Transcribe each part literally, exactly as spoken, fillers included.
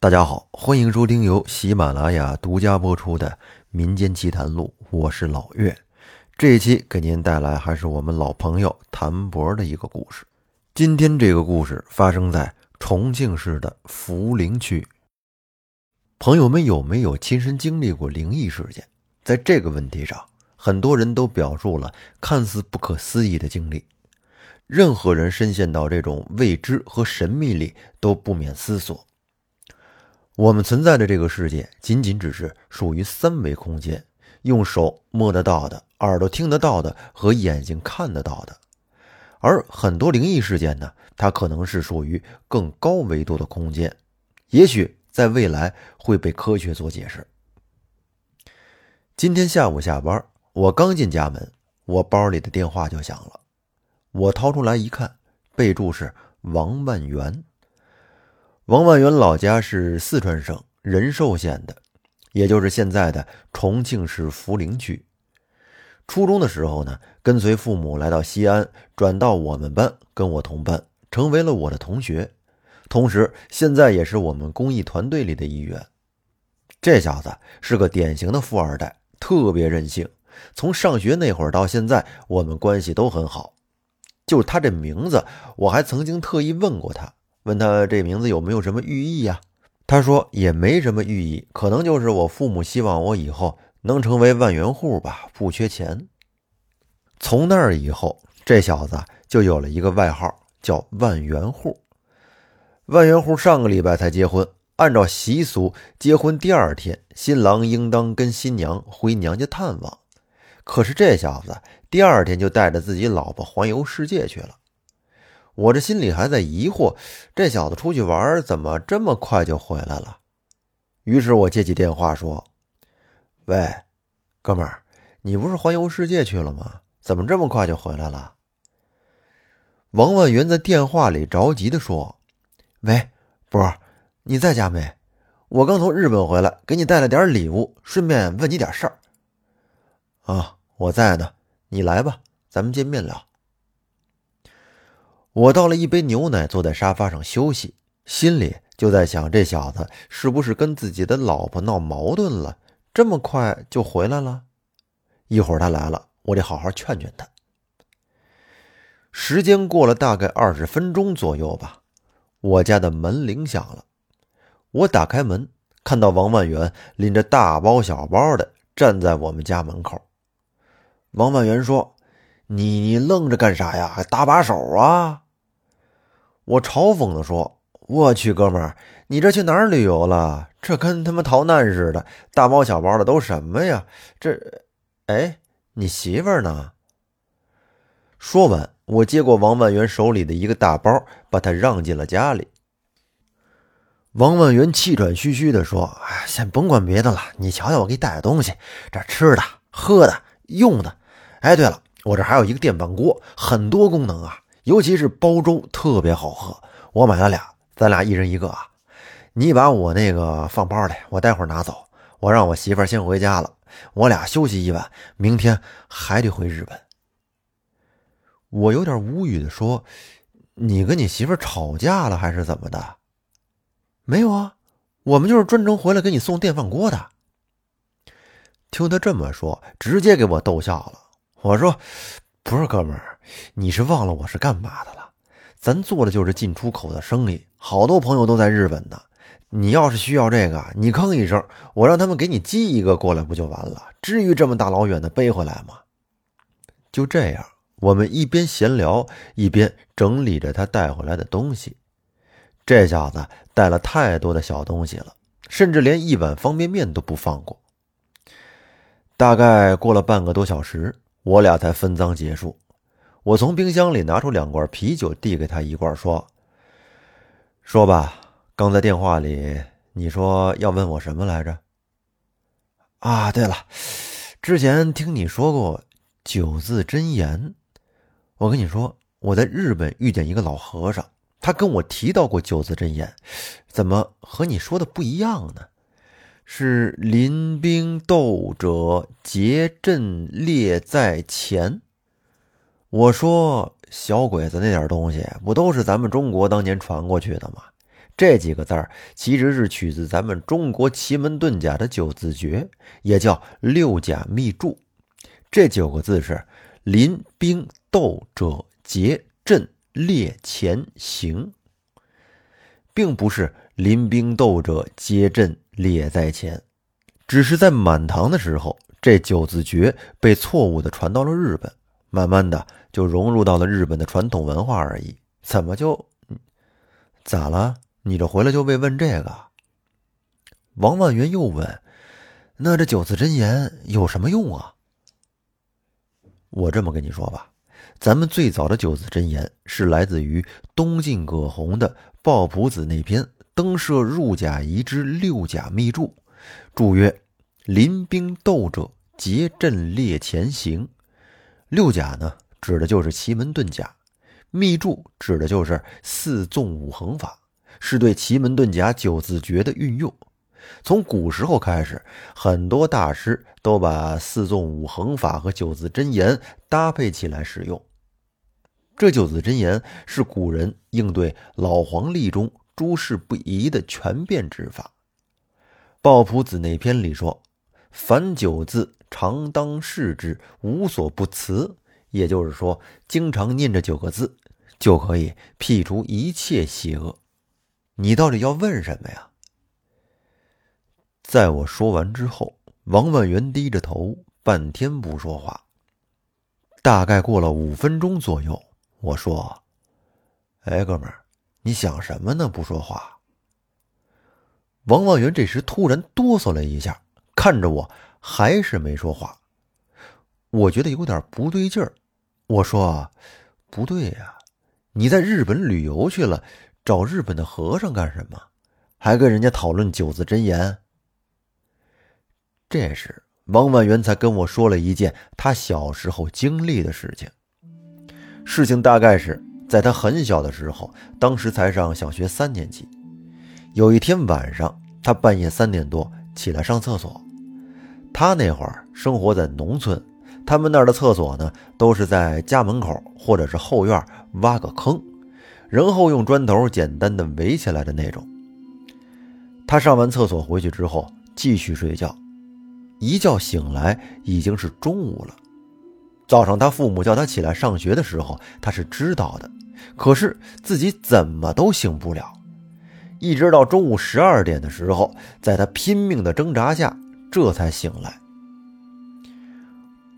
大家好，欢迎收听由喜马拉雅独家播出的民间奇谈录，我是老岳。这一期给您带来还是我们老朋友谭博的一个故事。今天这个故事发生在重庆市的涪陵区。朋友们有没有亲身经历过灵异事件？在这个问题上，很多人都表述了看似不可思议的经历。任何人深陷到这种未知和神秘里，都不免思索。我们存在的这个世界仅仅只是属于三维空间，用手摸得到的、耳朵听得到的和眼睛看得到的。而很多灵异事件呢，它可能是属于更高维度的空间，也许在未来会被科学做解释。今天下午下班，我刚进家门，我包里的电话就响了。我掏出来一看，备注是王万元。王万元老家是四川省仁寿县的，也就是现在的重庆市涪陵区。初中的时候呢，跟随父母来到西安，转到我们班，跟我同班，成为了我的同学，同时现在也是我们公益团队里的一员。这小子是个典型的富二代，特别任性，从上学那会儿到现在，我们关系都很好。就是他这名字，我还曾经特意问过他，问他这名字有没有什么寓意啊？他说也没什么寓意，可能就是我父母希望我以后能成为万元户吧，不缺钱。从那儿以后，这小子就有了一个外号，叫万元户。万元户上个礼拜才结婚，按照习俗，结婚第二天，新郎应当跟新娘回娘家探望。可是这小子第二天就带着自己老婆环游世界去了。我这心里还在疑惑，这小子出去玩怎么这么快就回来了？于是我接起电话说，喂，哥们儿，你不是环游世界去了吗？怎么这么快就回来了？王万元在电话里着急地说，喂，波，你在家没？我刚从日本回来，给你带了点礼物，顺便问你点事儿。啊，我在呢，你来吧，咱们见面聊。我倒了一杯牛奶，坐在沙发上休息，心里就在想，这小子是不是跟自己的老婆闹矛盾了，这么快就回来了？一会儿他来了，我得好好劝劝他。时间过了大概二十分钟左右吧，我家的门铃响了。我打开门，看到王万元拎着大包小包的站在我们家门口。王万元说，你你愣着干啥呀？还搭把手啊？我嘲讽地说，我去，哥们儿，你这去哪儿旅游了？这跟他妈逃难似的，大包小包的都什么呀？这，哎，你媳妇儿呢？说完，我接过王万元手里的一个大包，把他让进了家里。王万元气喘吁吁地说，哎，先甭管别的了，你瞧瞧我给你带的东西，这吃的、喝的、用的。哎，对了，我这还有一个电饭锅，很多功能啊，尤其是煲粥特别好喝，我买了俩，咱俩一人一个啊。你把我那个放包里，我待会儿拿走，我让我媳妇儿先回家了，我俩休息一晚，明天还得回日本。我有点无语的说，你跟你媳妇儿吵架了还是怎么的？没有啊，我们就是专程回来给你送电饭锅的。听他这么说，直接给我逗笑了。我说，不是哥们儿，你是忘了我是干嘛的了？咱做的就是进出口的生意，好多朋友都在日本呢。你要是需要这个，你吭一声，我让他们给你寄一个过来不就完了？至于这么大老远的背回来吗？就这样，我们一边闲聊，一边整理着他带回来的东西。这小子带了太多的小东西了，甚至连一碗方便面都不放过。大概过了半个多小时，我俩才分赃结束。我从冰箱里拿出两罐啤酒，递给他一罐，说说吧，刚在电话里你说要问我什么来着？啊，对了，之前听你说过九字真言，我跟你说，我在日本遇见一个老和尚，他跟我提到过九字真言，怎么和你说的不一样呢？是临兵斗者，结阵列在前。我说，小鬼子那点东西不都是咱们中国当年传过去的吗？这几个字儿其实是取自咱们中国奇门遁甲的九字诀，也叫六甲秘注。这九个字是临兵斗者劫阵列前行，并不是临兵斗者劫阵列在前，只是在满唐的时候，这九字诀被错误的传到了日本，慢慢的就融入到了日本的传统文化而已。怎么就咋了？你这回来就被问这个？王万元又问，那这九字真言有什么用啊？我这么跟你说吧，咱们最早的九字真言是来自于东晋葛洪的鲍朴子那篇《登舍入甲遗之六甲秘注》，注曰：临兵斗者，结阵列前行。六甲呢，指的就是奇门遁甲。秘注指的就是四纵五横法，是对奇门遁甲九字诀的运用。从古时候开始，很多大师都把四纵五横法和九字真言搭配起来使用。这九字真言是古人应对老黄历中诸事不宜的全变之法。鲍朴子那篇里说，凡九字常当视之，无所不辞。也就是说，经常念这九个字就可以辟除一切邪恶。你到底要问什么呀？在我说完之后，王万元低着头半天不说话。大概过了五分钟左右，我说，哎哥们儿，你想什么呢？不说话。王万元这时突然哆嗦了一下，看着我还是没说话。我觉得有点不对劲儿，我说，不对呀、啊，你在日本旅游去了，找日本的和尚干什么？还跟人家讨论九字真言？这时王万元才跟我说了一件他小时候经历的事情。事情大概是在他很小的时候，当时才上小学三年级。有一天晚上，他半夜三点多起来上厕所。他那会儿生活在农村，他们那儿的厕所呢，都是在家门口或者是后院挖个坑，然后用砖头简单的围起来的那种。他上完厕所回去之后继续睡觉，一觉醒来已经是中午了。早上他父母叫他起来上学的时候，他是知道的，可是自己怎么都醒不了。一直到中午十二点的时候，在他拼命的挣扎下，这才醒来。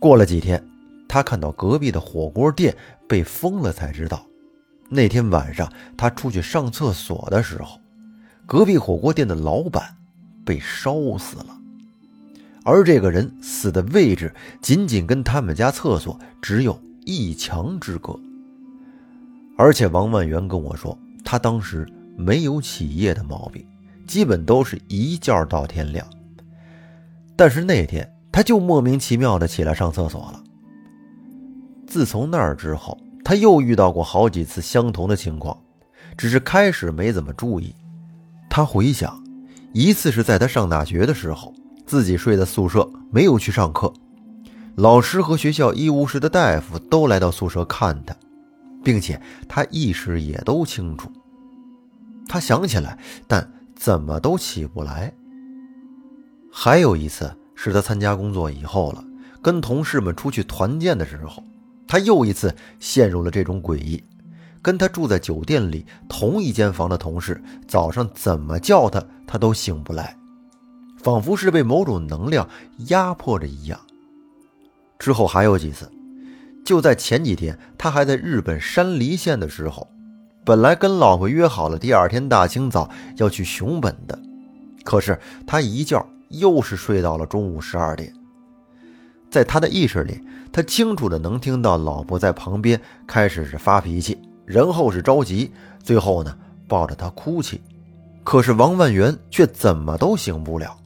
过了几天，他看到隔壁的火锅店被封了，才知道那天晚上他出去上厕所的时候，隔壁火锅店的老板被烧死了，而这个人死的位置仅仅跟他们家厕所只有一墙之隔。而且王万元跟我说，他当时没有起夜的毛病，基本都是一觉到天亮，但是那天他就莫名其妙的起来上厕所了。自从那儿之后，他又遇到过好几次相同的情况，只是开始没怎么注意。他回想，一次是在他上大学的时候，自己睡在宿舍，没有去上课。老师和学校医务室的大夫都来到宿舍看他，并且他意识也都清楚。他想起来，但怎么都起不来。还有一次是他参加工作以后了，跟同事们出去团建的时候，他又一次陷入了这种诡异。跟他住在酒店里同一间房的同事，早上怎么叫他，他都醒不来，仿佛是被某种能量压迫着一样。之后还有几次，就在前几天他还在日本山梨县的时候，本来跟老婆约好了第二天大清早要去熊本的，可是他一觉又是睡到了中午十二点。在他的意识里，他清楚的能听到老婆在旁边开始是发脾气，然后是着急，最后呢抱着他哭泣。可是王万元却怎么都醒不了。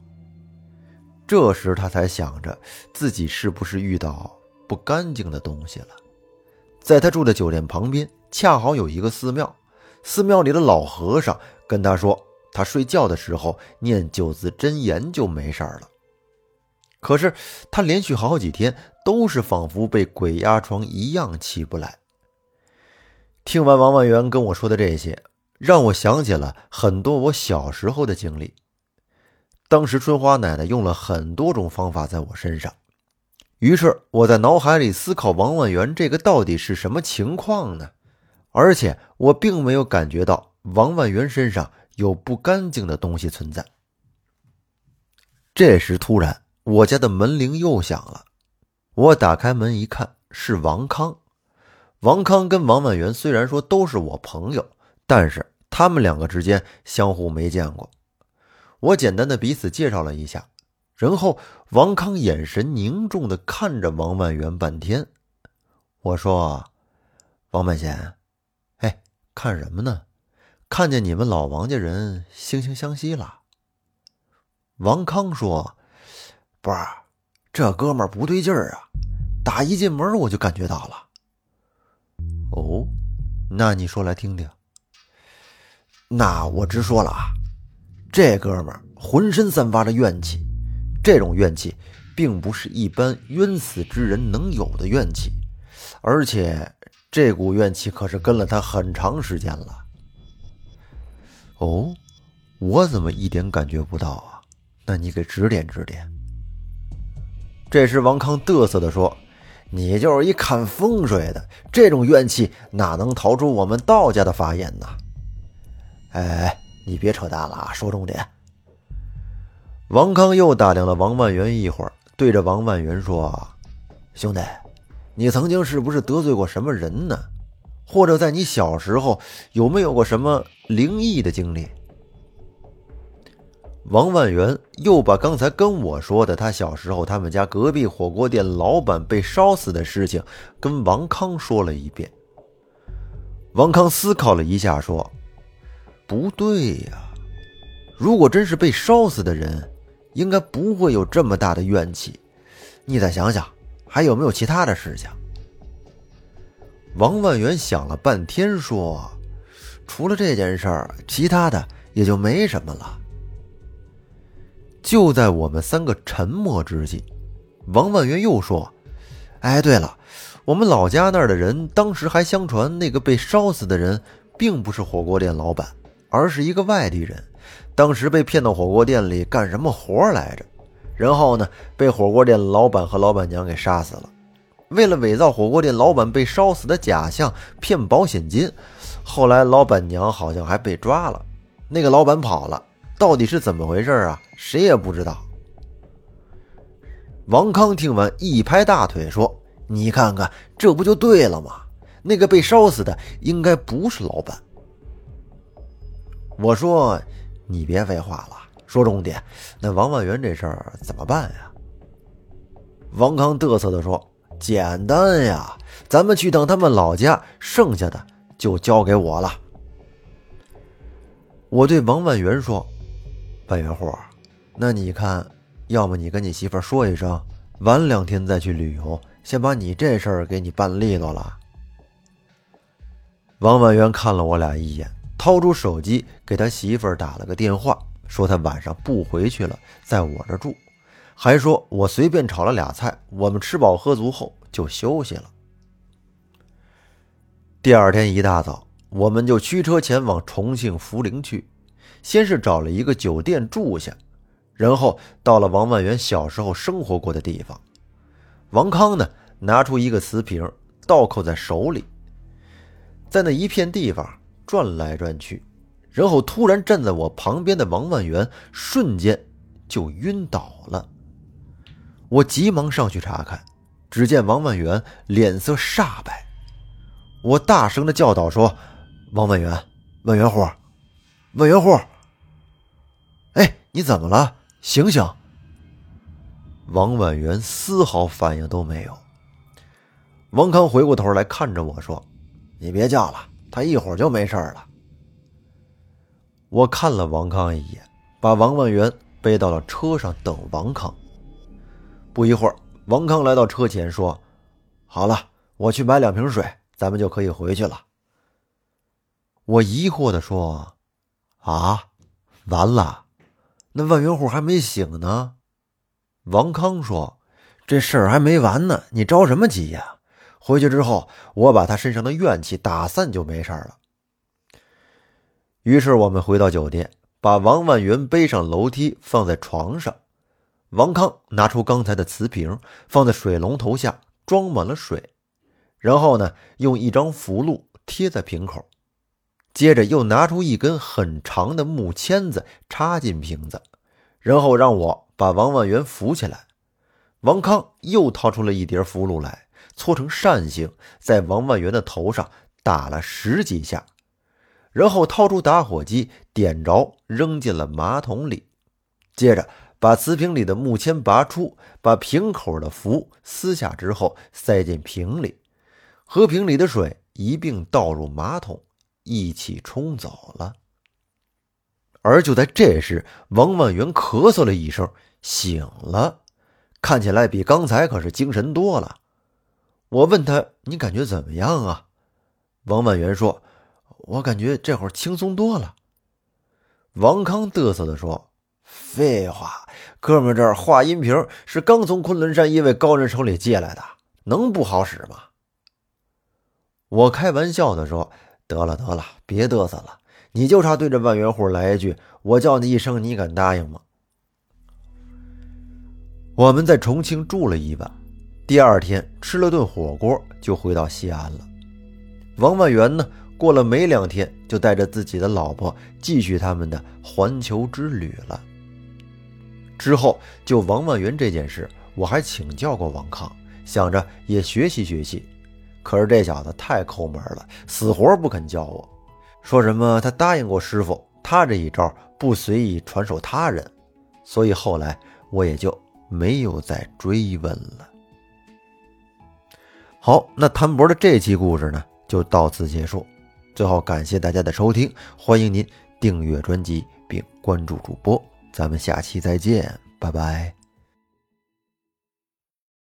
这时他才想着，自己是不是遇到不干净的东西了。在他住的酒店旁边恰好有一个寺庙，寺庙里的老和尚跟他说，他睡觉的时候念九字真言就没事了。可是他连续好几天都是仿佛被鬼压床一样起不来。听完王万元跟我说的这些，让我想起了很多我小时候的经历。当时春花奶奶用了很多种方法在我身上，于是我在脑海里思考王万元这个到底是什么情况呢？而且我并没有感觉到王万元身上有不干净的东西存在。这时突然我家的门铃又响了，我打开门一看，是王康。王康跟王万元虽然说都是我朋友，但是他们两个之间相互没见过。我简单的彼此介绍了一下，然后王康眼神凝重的看着王万元半天。我说：王半仙，哎，看什么呢？看见你们老王家人惺惺相惜了。王康说：爸，这哥们儿不对劲儿啊，打一进门我就感觉到了。哦，那你说来听听。那我直说了啊，这哥们儿浑身散发着怨气，这种怨气并不是一般冤死之人能有的怨气，而且这股怨气可是跟了他很长时间了。哦，我怎么一点感觉不到啊？那你给指点指点。这时王康嘚瑟地说：你就是一看风水的，这种怨气哪能逃出我们道家的法眼呢？哎，你别扯淡了啊，说重点。王康又打量了王万元一会儿，对着王万元说：兄弟，你曾经是不是得罪过什么人呢？或者在你小时候有没有过什么灵异的经历？王万元又把刚才跟我说的他小时候他们家隔壁火锅店老板被烧死的事情跟王康说了一遍。王康思考了一下说：不对呀，如果真是被烧死的人，应该不会有这么大的怨气。你再想想还有没有其他的事情。王万元想了半天说：除了这件事儿，其他的也就没什么了。就在我们三个沉默之际，王万元又说：哎，对了，我们老家那儿的人当时还相传那个被烧死的人并不是火锅店老板，而是一个外地人，当时被骗到火锅店里干什么活来着，然后呢被火锅店老板和老板娘给杀死了。为了伪造火锅店老板被烧死的假象骗保险金，后来老板娘好像还被抓了，那个老板跑了，到底是怎么回事啊？谁也不知道。王康听完一拍大腿说：你看看，这不就对了吗？那个被烧死的应该不是老板。我说：你别废话了，说重点，那王万元这事儿怎么办呀？王康嘚瑟地说：简单呀，咱们去趟他们老家，剩下的就交给我了。我对王万元说：万元户，那你看，要么你跟你媳妇说一声，晚两天再去旅游，先把你这事儿给你办利落了。王万元看了我俩一眼，掏出手机给他媳妇打了个电话，说他晚上不回去了，在我这住，还说我随便炒了俩菜，我们吃饱喝足后就休息了。第二天一大早，我们就驱车前往重庆涪陵去，先是找了一个酒店住下，然后到了王万元小时候生活过的地方。王康呢，拿出一个瓷瓶倒扣在手里，在那一片地方转来转去，然后突然站在我旁边的王万元瞬间就晕倒了。我急忙上去查看，只见王万元脸色煞白。我大声地叫道说：王万元，万元户，万元户，哎，你怎么了？醒醒！王万元丝毫反应都没有。王康回过头来看着我说：你别叫了，他一会儿就没事了。我看了王康一眼，把王万元背到了车上等王康。不一会儿，王康来到车前说：好了，我去买两瓶水，咱们就可以回去了。我疑惑地说：啊，完了，那万元户还没醒呢。王康说：这事儿还没完呢，你着什么急呀？回去之后我把他身上的怨气打散就没事了。于是我们回到酒店，把王婉云背上楼梯，放在床上。王康拿出刚才的瓷瓶，放在水龙头下，装满了水，然后呢，用一张符箓贴在瓶口，接着又拿出一根很长的木签子插进瓶子，然后让我把王婉云扶起来。王康又掏出了一叠符箓来，搓成扇形，在王婉云的头上打了十几下，然后掏出打火机点着，扔进了马桶里。接着把瓷瓶里的木签拔出，把瓶口的符撕下之后塞进瓶里，和瓶里的水一并倒入马桶，一起冲走了。而就在这时，王婉云咳嗽了一声，醒了，看起来比刚才可是精神多了。我问他：“你感觉怎么样啊？”王婉云说：“我感觉这会儿轻松多了。”王康嘚瑟地说：“废话，哥们这话音瓶是刚从昆仑山一位高人手里借来的，能不好使吗？”我开玩笑地说：“得了得了，别嘚瑟了，你就差对着万元户来一句，我叫你一声，你敢答应吗？”我们在重庆住了一晚，第二天吃了顿火锅，就回到西安了。王万元呢，过了没两天就带着自己的老婆继续他们的环球之旅了。之后就王万元这件事，我还请教过王康，想着也学习学习，可是这小子太抠门了，死活不肯教我，说什么他答应过师傅，他这一招不随意传授他人，所以后来我也就没有再追问了。好，那谭博的这期故事呢，就到此结束。最后感谢大家的收听，欢迎您订阅专辑并关注主播，咱们下期再见，拜拜。